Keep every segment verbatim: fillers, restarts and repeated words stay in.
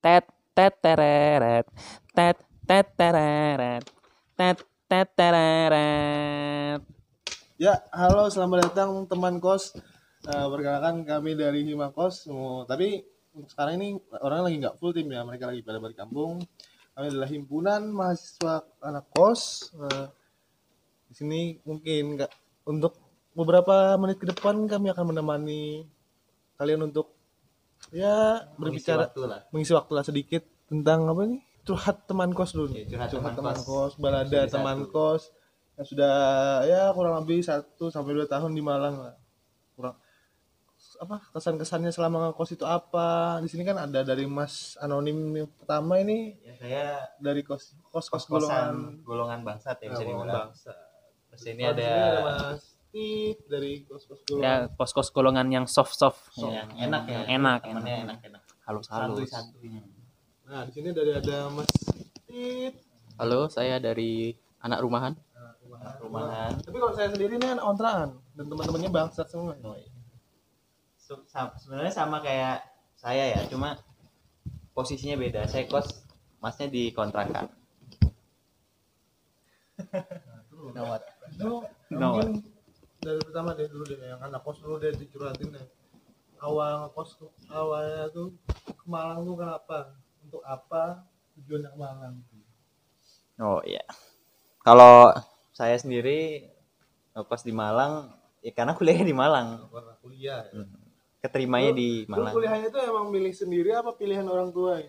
tet tet tereret tet tet tereret tet tet tereret. Ya, halo, selamat datang teman kos. Uh, perkenalkan kami dari Himakos. Oh, tapi untuk sekarang ini orang lagi nggak full tim ya, mereka lagi pada balik kampung. Kami adalah himpunan mahasiswa anak kos. Uh, di sini mungkin nggak untuk beberapa menit ke depan kami akan menemani kalian untuk ya mengisi berbicara waktu lah. mengisi waktu lah sedikit tentang apa nih, curhat teman kos dulu nih, curhat, curhat teman, teman kos, balada teman satu. Kos yang sudah ya kurang lebih satu sampai dua tahun di Malang lah. Kurang apa kesan-kesannya selama ngekos itu apa? Di sini kan ada dari Mas Anonim yang pertama ini. Ya, saya dari kos kos-kos golongan golongan bangsat ya, ya bisa dibilang. Terus ini ada, ada Mas Tit dari kos-kos golongan. Ya, kos-kos golongan yang soft-soft. Soft. Ya, enak ya. Enak, temannya enak-enak. Halus-halus. Santuy-santuy. Nah, di sini dari ada Mas Tit. Halo, saya dari anak rumahan. Nah, rumahan. Tapi kalau saya sendiri ini anak kontrakan dan teman-temannya bangsat semua. Oh, iya. So, sebenarnya sama kayak saya ya, cuma posisinya beda. Saya kos, masnya di kontrakan. Nawat. Dulu mungkin dari pertama deh dulu deh yang anak kos dulu deh dicuratin deh. Awal kos awalnya tuh ke Malang tuh kenapa? Untuk apa? Tujuan ke Malang. Oh iya. Kalau saya sendiri pas di Malang, ya karena kuliahnya di Malang. Karena kuliah. Ya. Keterimanya lalu, di Malang. Kuliahnya itu emang milih sendiri apa pilihan orang tua? Ya?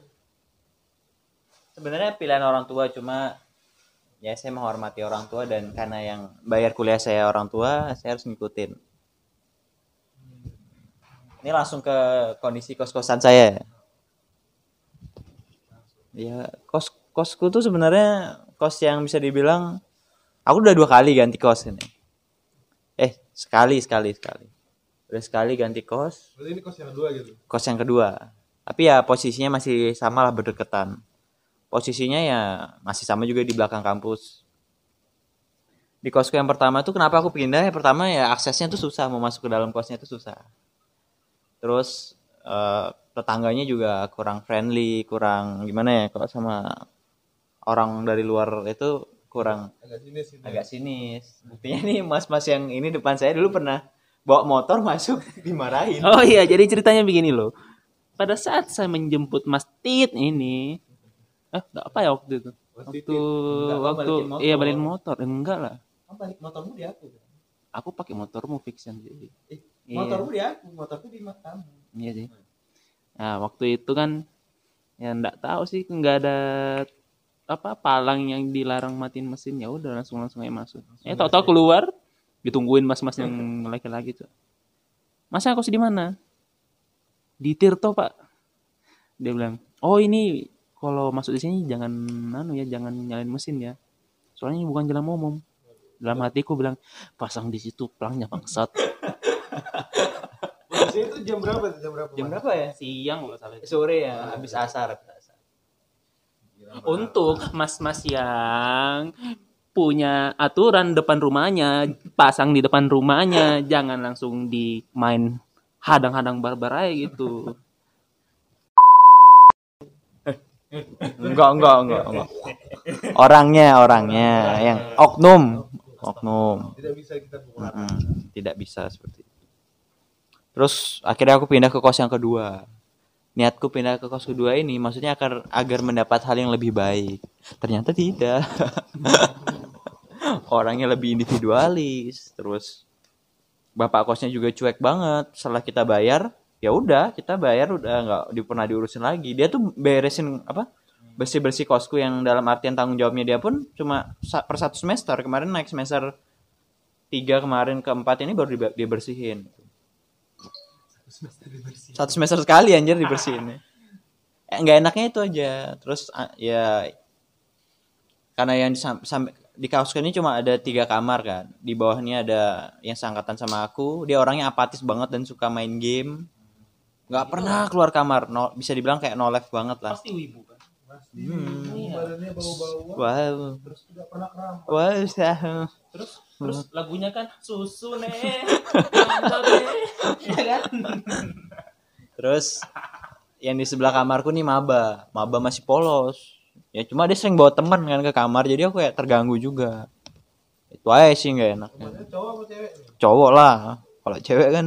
Sebenarnya pilihan orang tua, cuma ya saya menghormati orang tua dan karena yang bayar kuliah saya orang tua, saya harus ngikutin. Ini langsung ke kondisi kos-kosan saya. Ya kos kosku tuh sebenarnya kos yang bisa dibilang aku udah dua kali ganti kos ini. Eh, sekali, sekali, sekali. Udah sekali ganti kos. Berarti ini kos yang kedua gitu? Kos yang kedua. Tapi ya posisinya masih sama lah, berdekatan. Posisinya ya masih sama juga di belakang kampus. Di kosku yang pertama tuh kenapa aku pindah? Yang pertama ya aksesnya tuh susah. Mau masuk ke dalam kosnya tuh susah. Terus eh, tetangganya juga kurang friendly. Kurang gimana ya kalau sama orang dari luar itu kurang agak sinis, gitu. agak sinis. Buktinya nih mas-mas yang ini depan saya dulu pernah bawa motor masuk dimarahin. Oh iya, jadi ceritanya begini loh. Pada saat saya menjemput Mas Tit ini, eh nggak apa ya waktu itu? Waktu waktu, enggak, waktu balikin iya balikin motor, eh, enggak lah. Kamu balik motormu di aku. Aku pakai motormu fiction jadi. Eh, motormu iya. Di aku, motorku di mas kamu. Iya sih. Nah waktu itu kan ya nggak tahu sih, nggak ada apa palang yang dilarang matiin mesin, ya udah langsung langsung aja masuk. Eh tau-tau keluar ditungguin mas-mas yang laki-laki tuh. Masnya kos di mana? Di Tirto pak. Dia bilang, oh ini kalau masuk di sini jangan anu ya, jangan nyalain mesin ya. Soalnya ini bukan jalan umum. Dalam hatiku bilang, pasang di situ pelangnya bangsat. Posisinya itu jam berapa? Jam berapa? Jam berapa ya? Siang kalau salah. Sore ya, habis asar. Untuk mas-mas yang punya aturan depan rumahnya, pasang di depan rumahnya, jangan langsung dimain hadang-hadang barbar aja gitu. Enggak, enggak, enggak, enggak. Orangnya, orangnya yang oknum, oknum. Tidak bisa kita buat. Tidak bisa seperti itu. Terus akhirnya aku pindah ke kos yang kedua. Niatku pindah ke kos kedua ini maksudnya agar agar mendapat hal yang lebih baik. Ternyata tidak. Orangnya lebih individualis. Terus bapak kosnya juga cuek banget. Setelah kita bayar, ya udah kita bayar udah nggak di, pernah diurusin lagi. Dia tuh beresin apa bersih-bersih kosku yang dalam artian tanggung jawabnya dia pun cuma per satu semester. Kemarin naik semester tiga kemarin ke empat ini baru dia bersihin. Satu semester sekali anjir dibersihin. Eh, nggak enaknya itu aja. Terus ya karena yang disam, sam, di kaos ini cuma ada tiga kamar kan. Di bawahnya ada yang seangkatan sama aku. Dia orangnya apatis banget dan suka main game. Nggak gitu pernah kan? Keluar kamar. No, bisa dibilang kayak no life banget lah. Pasti wibu kan. Pasti hmm. Wibu. Badannya bau-bauan. Wow. Terus tidak pernah kerampas. Wow. Terus terus lagunya kan susu nih. Terus yang di sebelah kamarku nih maba, maba masih polos. Ya cuma dia sering bawa teman kan ke kamar, jadi aku kayak terganggu juga. Itu aja sih nggak enak. Cowok apa cewek? Cowok lah. Kalau cewek kan.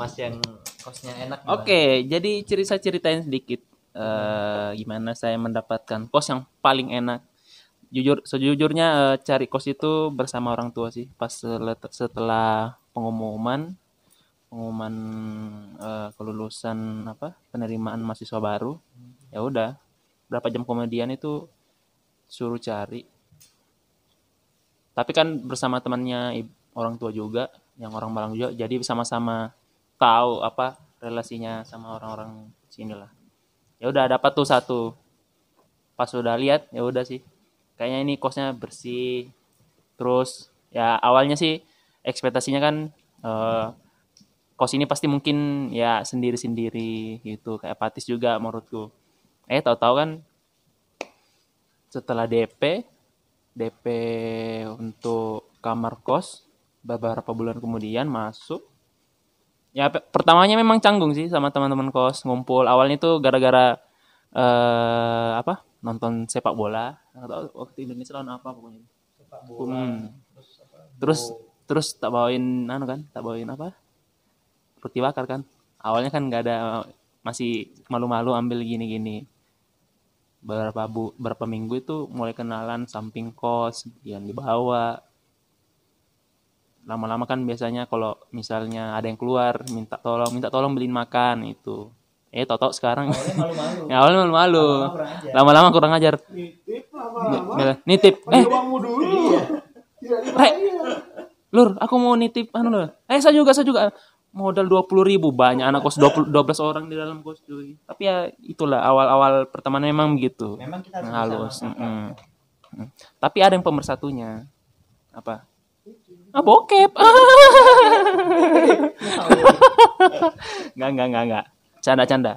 Mas yang kosnya enak. Oke, okay, jadi cerita ceritain sedikit uh, gimana saya mendapatkan kos yang paling enak. Jujur, sejujurnya uh, cari kos itu bersama orang tua sih. Pas setelah pengumuman, pengumuman uh, kelulusan apa penerimaan mahasiswa baru, ya udah berapa jam kemudian itu suruh cari. Tapi kan bersama temannya orang tua juga, yang orang Malang juga, jadi sama-sama tahu apa relasinya sama orang-orang sini lah. Ya udah dapat tuh satu. Pas udah lihat ya udah sih. Kayaknya ini kosnya bersih. Terus ya awalnya sih ekspektasinya kan eh, kos ini pasti mungkin ya sendiri-sendiri gitu, kayak apatis juga menurutku. Eh tahu-tahu kan setelah D P, D P untuk kamar kos beberapa bulan kemudian masuk. Ya pe- pertamanya memang canggung sih sama teman-teman kos ngumpul. Awalnya itu gara-gara eh, apa? Nonton sepak bola. Enggak tahu waktu Indonesia lawan apa pokoknya. Sepak bola. Hmm. Terus apa? Terus oh. terus tak bawain anu kan? Tak bawain apa? Roti bakar kan. Awalnya kan enggak ada, masih malu-malu ambil gini-gini. Beberapa bu, beberapa minggu itu mulai kenalan samping kos yang dibawa. Lama-lama kan biasanya kalau misalnya ada yang keluar minta tolong, minta tolong beliin makan itu. Eh, tau-tau sekarang. Awalnya malu-malu. Ya, awalnya malu-malu. Lama-lama kurang ajar. Nitip lama-lama. Nitip. Eh, uangmu dulu. Iya. Lur, aku mau nitip anu lho. Eh, saya juga, saya juga. Modal dua puluh ribu, banyak anak kos dua belas orang di dalam kos cuy. Tapi ya itulah awal-awal pertemanan memang begitu. Memang kita harus halus. Mm-hmm. Mm-hmm. Tapi ada yang pemersatunya. Apa? Ah bokep. Enggak enggak enggak enggak. Canda-canda.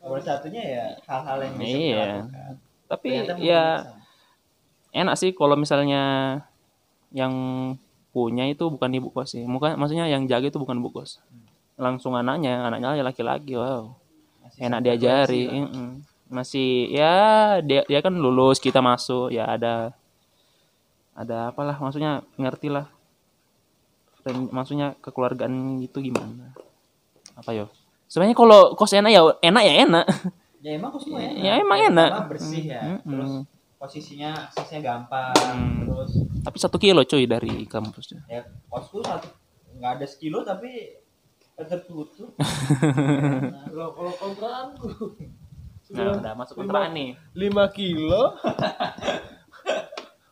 Pemersatunya ya hal-hal yang bisa iya. Tapi ternyata ya enak sih kalau misalnya yang punya itu bukan ibu kos sih, bukan, maksudnya yang jaga itu bukan ibu kos, langsung anaknya, anaknya laki-laki, wow, masih enak diajari, masih ya dia dia kan lulus, kita masuk, ya ada ada apalah, maksudnya ngerti lah, maksudnya kekeluargaan itu gimana, apa yo, sebenarnya kalau kos enak ya enak ya enak, ya emang kosnya enak, ya emang enak, ya, bersih ya, mm-hmm. Terus posisinya aksesnya gampang, hmm. Terus tapi satu kilo cuy dari kampusnya. Ya kosku satu nggak ada sekilo tapi tertutup. Kalau kalau kontraanku sudah nah, masuk kontraan nih. Lima kilo.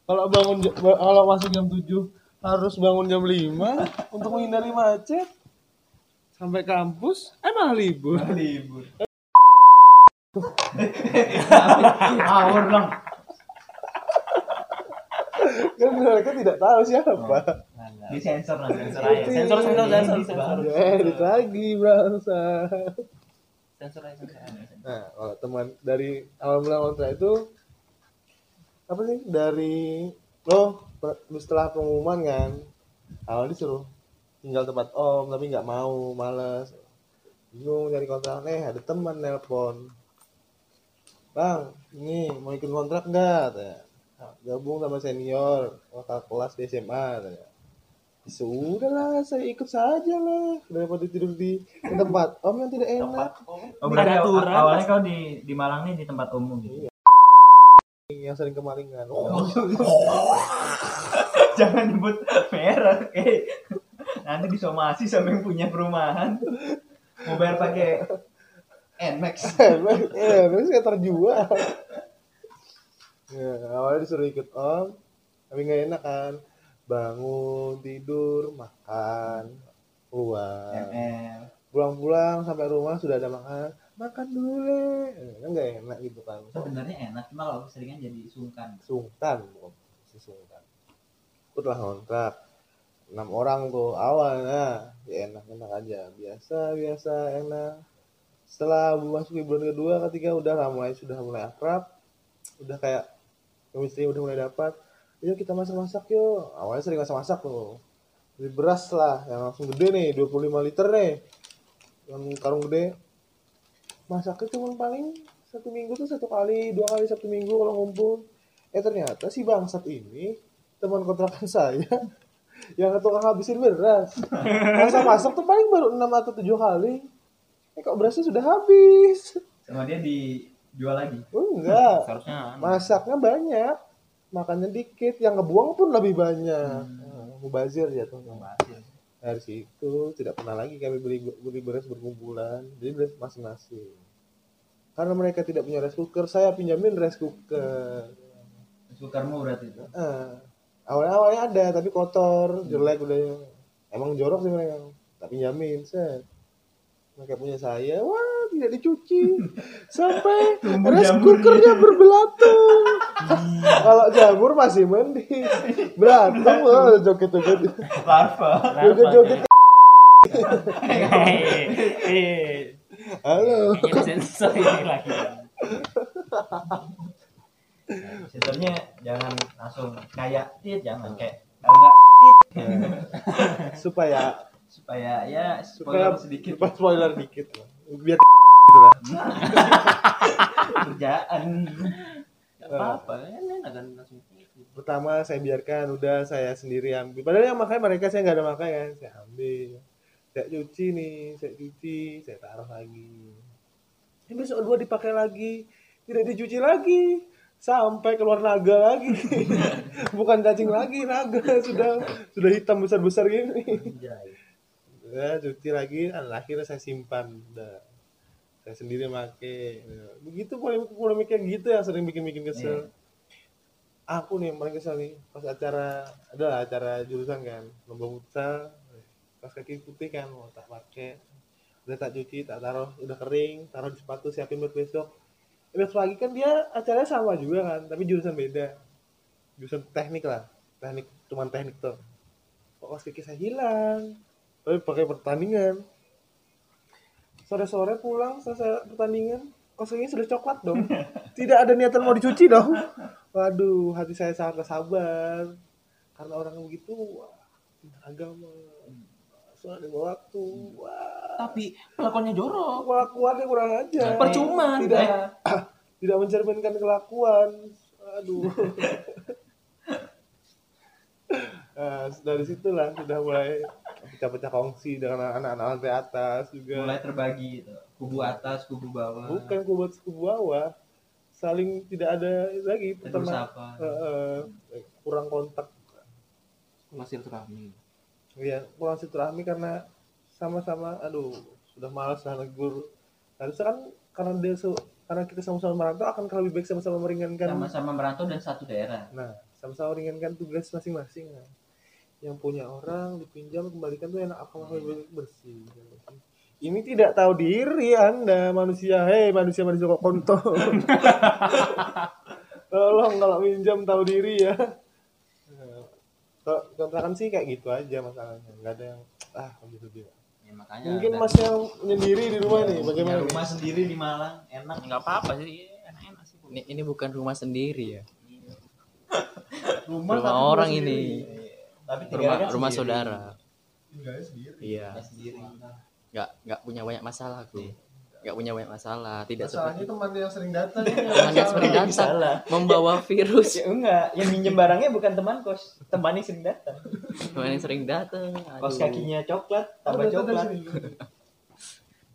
Kalau bangun kalau masuk jam tujuh harus bangun jam lima untuk menghindari macet sampai kampus. Eh malah libur. Malah libur. Awur dong. Kan mereka tidak tahu siapa. Oh, di sensor lah, sensor aja. Sensor sensor sensor sensor. Edit lagi, bangsa. Sensor aja. Nah, kalau teman dari awal mula kontra itu apa sih? Dari lo setelah pengumuman kan, awalnya disuruh tinggal tempat om, tapi nggak mau, malas. Bingung nyari kontrakan, eh ada teman nelpon. Bang, ini mau ikut kontrak enggak? Gabung sama senior kakak kelas di S M A katanya. Sudahlah, saya ikut saja lah daripada tidur di tempat om yang tidak enak. Oh, berarti awalnya kau di di Malang nih di tempat umum gitu. Iya. Yang sering kemalingan. Oh. Jangan nyebut merek. Eh. Nanti disomasi sama yang punya perumahan. Mau bayar pakai Nmax. Eh, mesti terjual. Ya, awalnya disuruh ikut om, tapi nggak enak kan, bangun tidur makan, pulang, M L. Pulang-pulang sampai rumah sudah ada makan, makan dulu, kan nggak enak gitu kan? Sebenarnya enak, cuma kalau keseringan jadi sungkan. Sungkan, om, si sungkan. Ikutlah kontrak, enam orang tuh awalnya, ya enak-enak aja, biasa-biasa enak. Setelah masuk bulan kedua, ketiga udah mulai sudah mulai akrab, udah kayak chemistry udah mulai dapat. Yuk kita masak-masak yuk. Awalnya sering masak-masak tuh. Beli beras lah yang langsung gede nih, dua puluh lima liter nih. yang karung gede. Masaknya cuma paling satu minggu tuh satu kali, dua kali satu minggu kalau ngumpul. Eh ternyata si bangsat ini teman kontrakan saya yang tukang habisin beras. Masak-masak tuh paling baru enam atau tujuh kali. Eh kok berasnya sudah habis. Sama dia dijual lagi? Oh, enggak. Seharusnya masaknya banyak, makannya dikit, yang ngebuang pun lebih banyak. Hmm. Mubazir ya tuh. Mubazir. Dari situ tidak pernah lagi kami beli beli beras berkumpulan, jadi beras masing-masing. Karena mereka tidak punya rice cooker, saya pinjamin rice cooker. Rice cookermu berarti itu? Uh, awalnya-awalnya ada, tapi kotor, jelek udah. Emang jorok sih mereka, tapi pinjamin. Set. Mereka punya saya, wah tidak dicuci. Sampai rice cookernya berbelatung. Kalau jamur masih mending. Beratung loh, joget-joget. Larva. Joget-joget. Hehehe. Halo. Ini sensor ini lagi. Nah, sensornya jangan langsung kayak tit, jangan kayak kalau enggak tit. Supaya supaya ya spoiler supaya, sedikit. Supaya spoiler dikit lah. Biar gitu lah. Kerjaan. Enggak apa-apa, enak kan langsung. Pertama saya biarkan udah saya sendiri ambil. Padahal yang makanya mereka saya enggak ada makanya, saya ambil. Saya cuci nih, saya cuci, saya taruh lagi. Ini besok dua dipakai lagi, tidak dicuci lagi, sampai keluar naga lagi. Bukan cacing lagi, naga sudah sudah hitam besar-besar gini. Saya cuci lagi, akhirnya saya simpan. Udah. Saya sendiri pakai. Begitu polemik-polemiknya gitu yang sering bikin-bikin kesel. Yeah. Aku nih yang paling kesel nih, pas acara ada acara jurusan kan, lomba futsal. Pas kaki putih kan, mau tak pakai, udah tak cuci, tak taruh, udah kering, taruh di sepatu, siapin buat besok. Besok lagi kan dia acaranya sama juga kan, tapi jurusan beda, jurusan teknik lah, teknik cuman teknik tuh. Kok pas kaki saya hilang, tapi pakai pertandingan. Sore-sore pulang selesai pertandingan, kosongnya sudah coklat dong, tidak ada niatan mau dicuci dong. Waduh, hati saya sangat sabar, karena orang begitu, wah, agama. Soalnya gak waktu. Wah. Tapi pelakuannya jorok. Kelakuannya kurang aja. Percuma. Tidak ya. Tidak mencerminkan kelakuan. Aduh. Nah, dari situlah sudah mulai pecah-pecah kongsi dengan anak-anak lantai atas juga. Mulai terbagi gitu. Kubu atas, kubu bawah. Bukan kubu atas, kubu bawah. Saling tidak ada lagi pertemanan. Uh, uh, kurang kontak. Masih terahmi. Iya, pulang silaturahmi karena sama-sama, aduh, sudah malas lah negur. Harusnya kan karena dia karena kita sama-sama merantau akan lebih baik sama-sama meringankan. Sama-sama merantau dan satu daerah. Nah, sama-sama meringankan tugas masing-masing. Nah. Yang punya orang dipinjam kembalikan tuh enak apa lebih bersih. Ini tidak tahu diri Anda manusia, hei manusia manusia kok kontol. Tolong kalau pinjam tahu diri ya. Kontrakan sih kayak gitu aja masalahnya, nggak ada yang ah begitu dia. Ya, mungkin masnya sendiri di rumah ya, nih, bagaimana? Ya, rumah sendiri di Malang enak, nggak apa-apa sih, enak-enak sih. Ini, ini bukan rumah sendiri ya. rumah, rumah orang ini, tapi rumah, rumah saudara. Tinggalnya sendiri. Iya. Nggak nggak punya banyak masalah aku. Nggak punya banyak masalah, tidak seperti teman yang sering datang, teman yang sering datang membawa virus. Ya enggak, yang minjem barangnya bukan teman kos, teman yang sering datang. Teman yang sering datang. Kos kakinya coklat, tambah oh, coklat.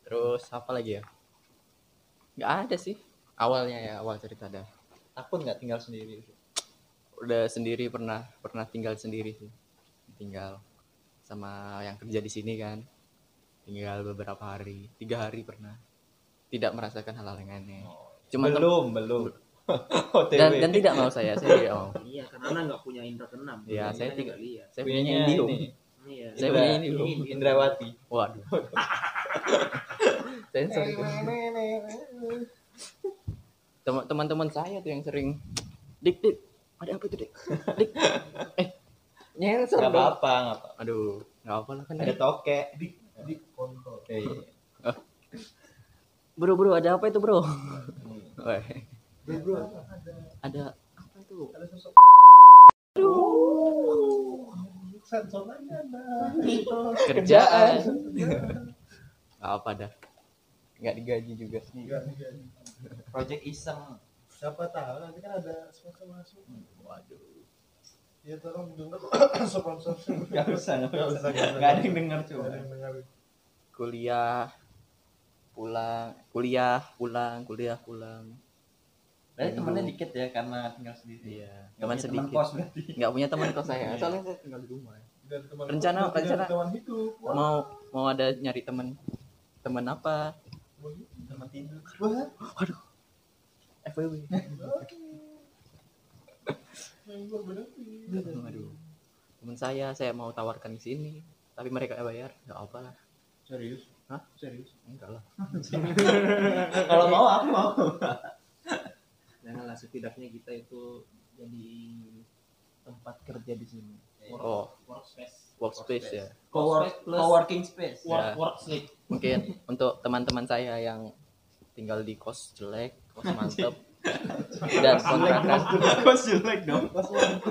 Terus apa lagi ya? Nggak ada sih. Awalnya ya, awal cerita ada. Aku nggak tinggal sendiri. Udah sendiri pernah pernah tinggal sendiri sih. Tinggal sama yang kerja di sini kan. Tinggal beberapa hari, tiga hari pernah. Tidak merasakan hal-hal yang aneh. Cuma belum, ter... belum. dan, dan tidak mau saya, saya tidak mau. Iya, karena nggak punya indra keenam. Iya, saya tidak lihat. Saya punya ini loh. Iya. Saya punya ini loh. Indrawati. Waduh. Sensor. Teman-teman saya tuh yang sering dik dik. Ada apa tuh dik? Dik. Eh, nyensor. Gak apa-apa, nggak apa. Aduh, nggak apa lah kan. Ada tokek. Dik dik kontol. Bro bro ada apa itu bro? Weh. Bro bro ada ada apa itu? Ada sosok. Aduh. Sensornya ada. Kerjaan. Gak apa dah, nggak digaji juga sih. Nggak digaji. Project iseng. Siapa tahu nanti kan ada sponsor masuk. Waduh. Ya tolong dengar sponsor. Nggak usah, nggak usah. Nggak ada yang dengar coba. Kuliah, pulang, kuliah, pulang, kuliah, pulang. Berarti nah, temannya dikit ya karena tinggal sendiri. Iya. Gak punya teman kos berarti. Gak punya teman kos saya. Soalnya saya tinggal di rumah. Dan teman rencana kos, rencana teman hidup. Mau mau ada nyari teman. Teman apa? Teman tidur. Wah. Waduh. F W B. Waduh. Teman saya saya mau tawarkan di sini, tapi mereka bayar. Enggak apalah. Serius? Hah? Serius? Enggak lah. Kalau mau aku mau. Janganlah, setidaknya kita itu jadi tempat kerja di sini. Work, oh, workspace. Workspace ya. Co-working space. Work, work sleep. Mungkin untuk teman-teman saya yang tinggal di kos jelek, kos mantep, dan kontrakan. Kos jelek dong.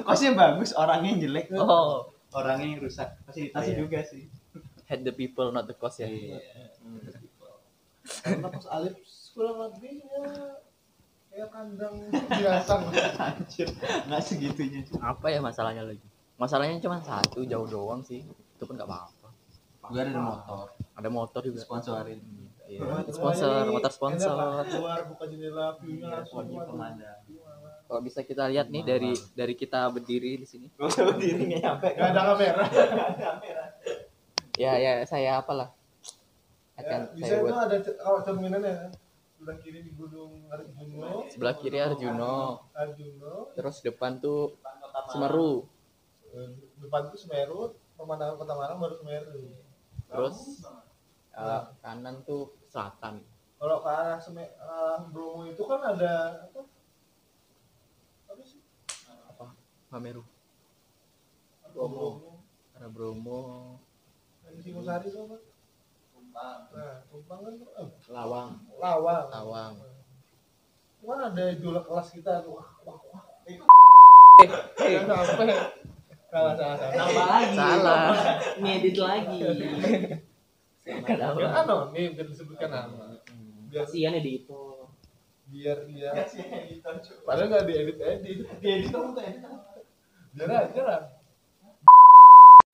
Kosnya bagus, orangnya jelek. Oh, orangnya yang rusak. Fasilitasnya yeah. juga sih. Head the people, not the cost ya. Iya. Karena kos Alif sekolah negerinya. Ya kandang biasa anjir. Enggak segitunya. Apa ya masalahnya lagi? Masalahnya cuma satu, jauh doang sih. Itu pun enggak apa-apa. Gue ada motor. Ada motor juga sponsorin. Iya, sponsor, motor sponsor. Keluar buka jendela view-nya langsung pemandangan. Kalau bisa kita lihat nih dari dari kita berdiri di sini. Enggak usah berdiri, enggak nyampe. Enggak ada kamera. Enggak ada kamera. Ya ya, saya apalah. Akan saya buat. Bisa ada kalau terminalnya. Sebelah kiri di Gunung Arjuno. Sebelah kiri Arjuno. Arjuno. Terus depan tuh depan Semeru. Depan tuh Semeru, pemandangan Kota Malang baru Semeru. Terus uh, kanan tuh selatan. Kalau ke arah Semeru, uh, Bromo itu kan ada apa? Apa sih? Apa? Semeru. Bromo. Ada Bromo. Di Singosari tuh apa? Nah, Tumpang kan eh. Lawang. Lawang. Lawang. Wah, ada idola kelas kita tuh. Wah, wah, wah. Eh. Eh, enggak apa. Salah, salah, salah. Nambah lagi. Salah. Ngedit lagi. Kenapa? Kan anonim, biar disebutkan nama. Kasihan ya di itu. Biar dia. Kasihan di itu. Padahal enggak diedit-edit. Diedit tuh edit apa? Biar aja lah.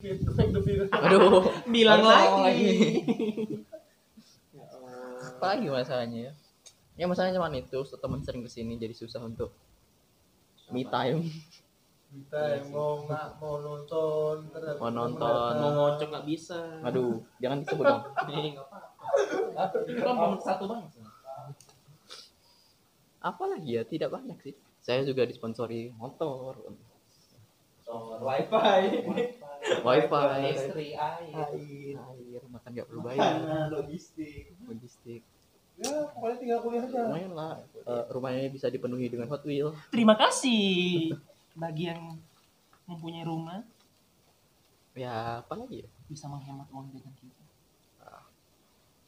Aduh, bilang lagi. Ya, apa lagi masalahnya ya? Ya masalahnya cuma itu, teman sering kesini jadi susah untuk me time. Me time mau nggak mau nonton, mau nonton, mau ngocok nggak bisa. Aduh, jangan disebut dong. Ini nggak apa-apa. Itu kan nomor satu bangsa. Apalagi ya, tidak banyak sih. Saya juga disponsori motor. Motor, wifi. Wifi, listrik, air, air, air, makan nggak perlu bayar. Makanan, logistik, logistik. Ya, pokoknya tinggal kuliah aja. Lumayan lah, uh, rumahnya bisa dipenuhi dengan Hot Wheels. Terima kasih bagi yang mempunyai rumah. Ya, apa lagi ya? Bisa menghemat uang dengan kita. Nah,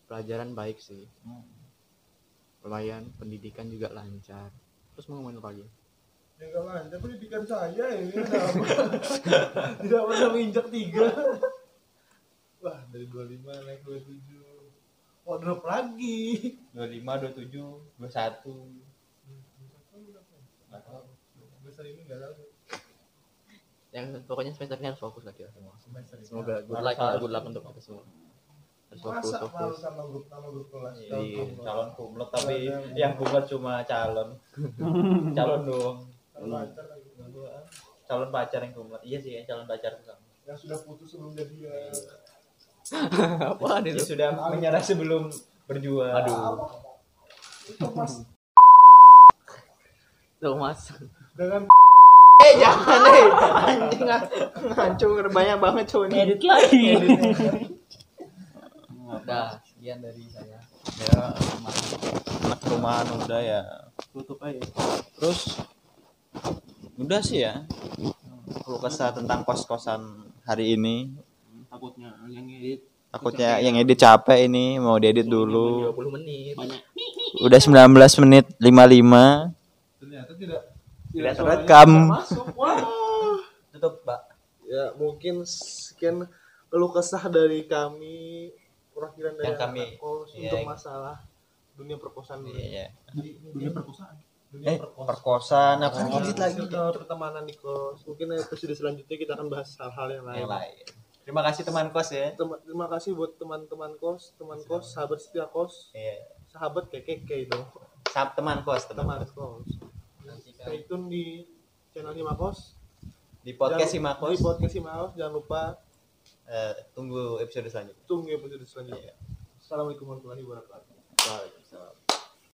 pelajaran baik sih. Hmm. Lumayan, pendidikan juga lancar. Terus mau ngomongin apa lagi? Ya enggak lancar, pendidikan saya ini tidak pernah menginjak tiga. Wah, dari dua puluh lima naik dua puluh tujuh. Oh, drop lagi. dua puluh lima, dua puluh tujuh, dua puluh satu. Enggak tahu. Besar ini enggak tahu. Yang pokoknya semester ini harus fokus lagi ya semua. Semoga good luck, good luck untuk kita semua. Masa malu sama grup sama grup kelas calon kumlot, tapi yang kumlot cuma calon calon doang. Calon pacar yang kumlot. Iya sih, yang calon pacar itu yang sudah putus sebelum jadi apa itu sudah menyerah sebelum berjuang. Aduh, itu mas itu mas dengan eh jangan eh anjing ngancur banyak banget cowok ini. Edit lagi. Udah, sekian dari saya. Ya, anak rumahan udah ya. Tutup aja. Terus udah sih ya. Kalau kesah tentang kos-kosan hari ini. Takutnya yang edit. Takutnya yang edit capek ini, mau diedit dulu. dua puluh menit. Banyak. Udah sembilan belas menit lima puluh lima. Ternyata tidak tidak terekam. Tutup, Pak. Ya, mungkin sekian keluh kesah dari kami. perwakilan dari yang kami kos iya, untuk masalah dunia perkosaan iya, iya. Di, dunia perkosaan dunia eh, perkos. perkosaan apa oh, lagi atau pertemanan di kos. Mungkin episode selanjutnya kita akan bahas hal-hal yang lain. Iya, terima kasih teman kos ya. Tem- terima kasih buat teman-teman kos, teman Selamat. kos, sahabat setia kos. Iya. Sahabat kekeke itu. Sahabat teman kos, teman, teman kos. Stay tune di channel Himakos. Di podcast jangan, Himakos. Di podcast Himakos jangan lupa uh, tunggu episode selanjutnya. Tunggu episode selanjutnya. Iya. Assalamualaikum warahmatullahi wabarakatuh. Bye.